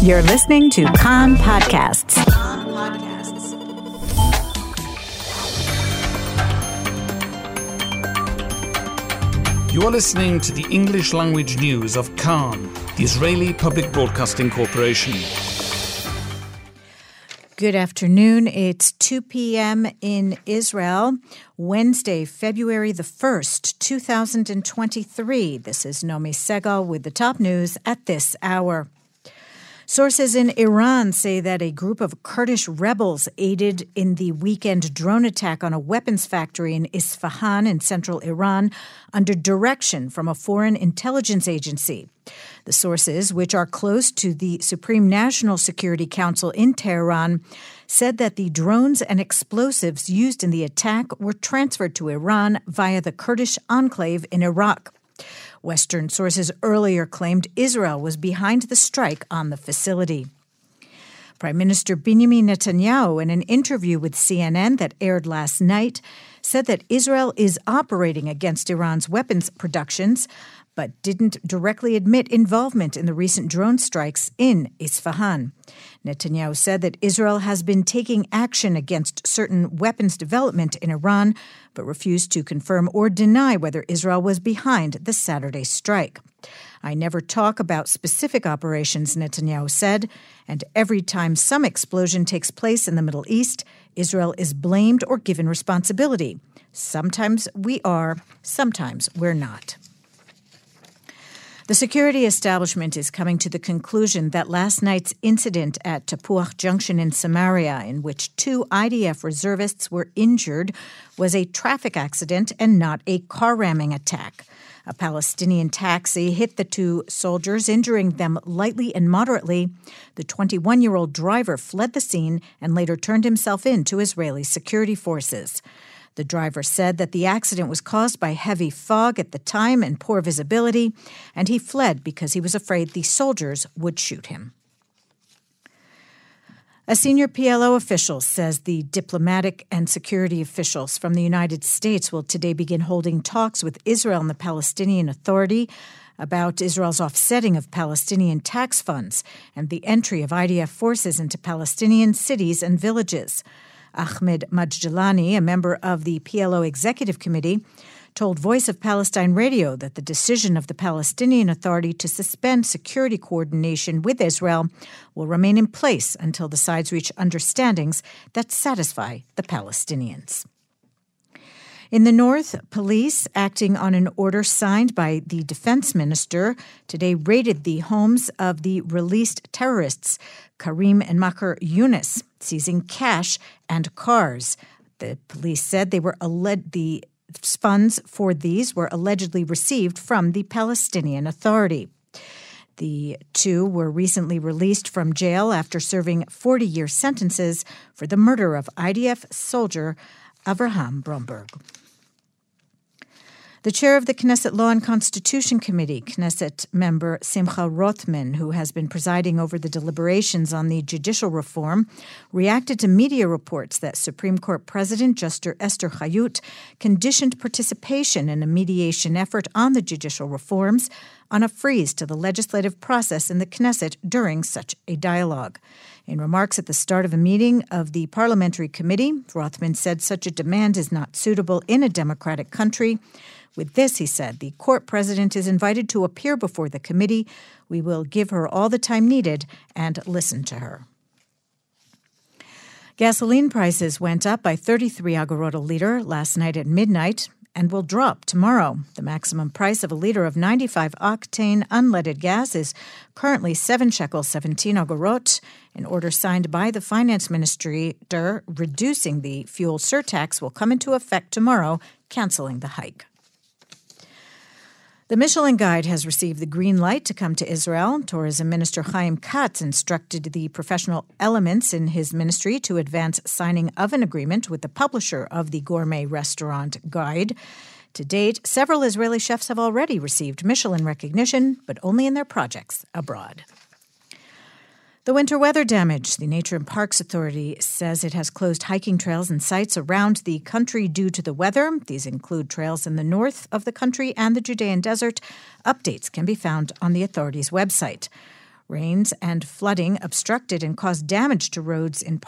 You're listening to Kan Podcasts. You're listening to the English language news of Kan, the Israeli Public Broadcasting Corporation. Good afternoon. It's 2 p.m. in Israel, Wednesday, February the 1st, 2023. This is Nomi Segal with the top news at this hour. Sources in Iran say that a group of Kurdish rebels aided in the weekend drone attack on a weapons factory in Isfahan in central Iran under direction from a foreign intelligence agency. The sources, which are close to the Supreme National Security Council in Tehran, said that the drones and explosives used in the attack were transferred to Iran via the Kurdish enclave in Iraq. Western sources earlier claimed Israel was behind the strike on the facility. Prime Minister Benjamin Netanyahu, in an interview with CNN that aired last night, said that Israel is operating against Iran's weapons productions, but didn't directly admit involvement in the recent drone strikes in Isfahan. Netanyahu said that Israel has been taking action against certain weapons development in Iran, but refused to confirm or deny whether Israel was behind the Saturday strike. I never talk about specific operations, Netanyahu said, and every time some explosion takes place in the Middle East, Israel is blamed or given responsibility. Sometimes we are, sometimes we're not. The security establishment is coming to the conclusion that last night's incident at Tapuach Junction in Samaria, in which two IDF reservists were injured, was a traffic accident and not a car ramming attack. A Palestinian taxi hit the two soldiers, injuring them lightly and moderately. The 21-year-old driver fled the scene and later turned himself in to Israeli security forces. The driver said that the accident was caused by heavy fog at the time and poor visibility, and he fled because he was afraid the soldiers would shoot him. A senior PLO official says the diplomatic and security officials from the United States will today begin holding talks with Israel and the Palestinian Authority about Israel's offsetting of Palestinian tax funds and the entry of IDF forces into Palestinian cities and villages. Ahmed Majdalani, a member of the PLO Executive Committee, told Voice of Palestine Radio that the decision of the Palestinian Authority to suspend security coordination with Israel will remain in place until the sides reach understandings that satisfy the Palestinians. In the north, police, acting on an order signed by the defense minister, today raided the homes of the released terrorists, Karim and Maher Yunus, seizing cash and cars. The police said they were the funds for these were allegedly received from the Palestinian Authority. The two were recently released from jail after serving 40-year sentences for the murder of IDF soldier Avraham Bromberg. The chair of the Knesset Law and Constitution Committee, Knesset member Simcha Rothman, who has been presiding over the deliberations on the judicial reform, reacted to media reports that Supreme Court President Justice Esther Hayut conditioned participation in a mediation effort on the judicial reforms on a freeze to the legislative process in the Knesset during such a dialogue. In remarks at the start of a meeting of the parliamentary committee, Rothman said such a demand is not suitable in a democratic country. With this, he said, the court president is invited to appear before the committee. We will give her all the time needed and listen to her. Gasoline prices went up by 33 agorot a liter last night at midnight, and will drop tomorrow. The maximum price of a liter of 95-octane unleaded gas is currently 7 shekels 17 agorot. An order signed by the Finance Ministry reducing the fuel surtax will come into effect tomorrow, canceling the hike. The Michelin Guide has received the green light to come to Israel. Tourism Minister Chaim Katz instructed the professional elements in his ministry to advance signing of an agreement with the publisher of the gourmet restaurant guide. To date, several Israeli chefs have already received Michelin recognition, but only in their projects abroad. The winter weather damage. The Nature and Parks Authority says it has closed hiking trails and sites around the country due to the weather. These include trails in the north of the country and the Judean Desert. Updates can be found on the authority's website. Rains and flooding obstructed and caused damage to roads in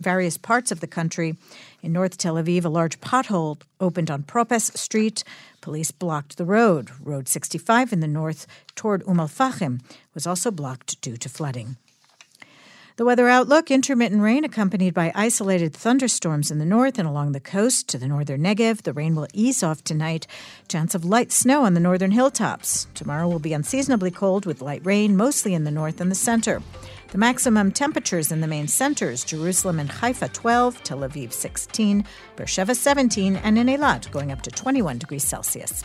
various parts of the country. In North Tel Aviv, a large pothole opened on Propes Street. Police blocked the road. Road 65 in the north toward Umm al-Fahim was also blocked due to flooding. The weather outlook, intermittent rain accompanied by isolated thunderstorms in the north and along the coast to the northern Negev. The rain will ease off tonight. Chance of light snow on the northern hilltops. Tomorrow will be unseasonably cold with light rain, mostly in the north and the center. The maximum temperatures in the main centers, Jerusalem and Haifa 12, Tel Aviv 16, Beersheba 17, and in Eilat going up to 21 degrees Celsius.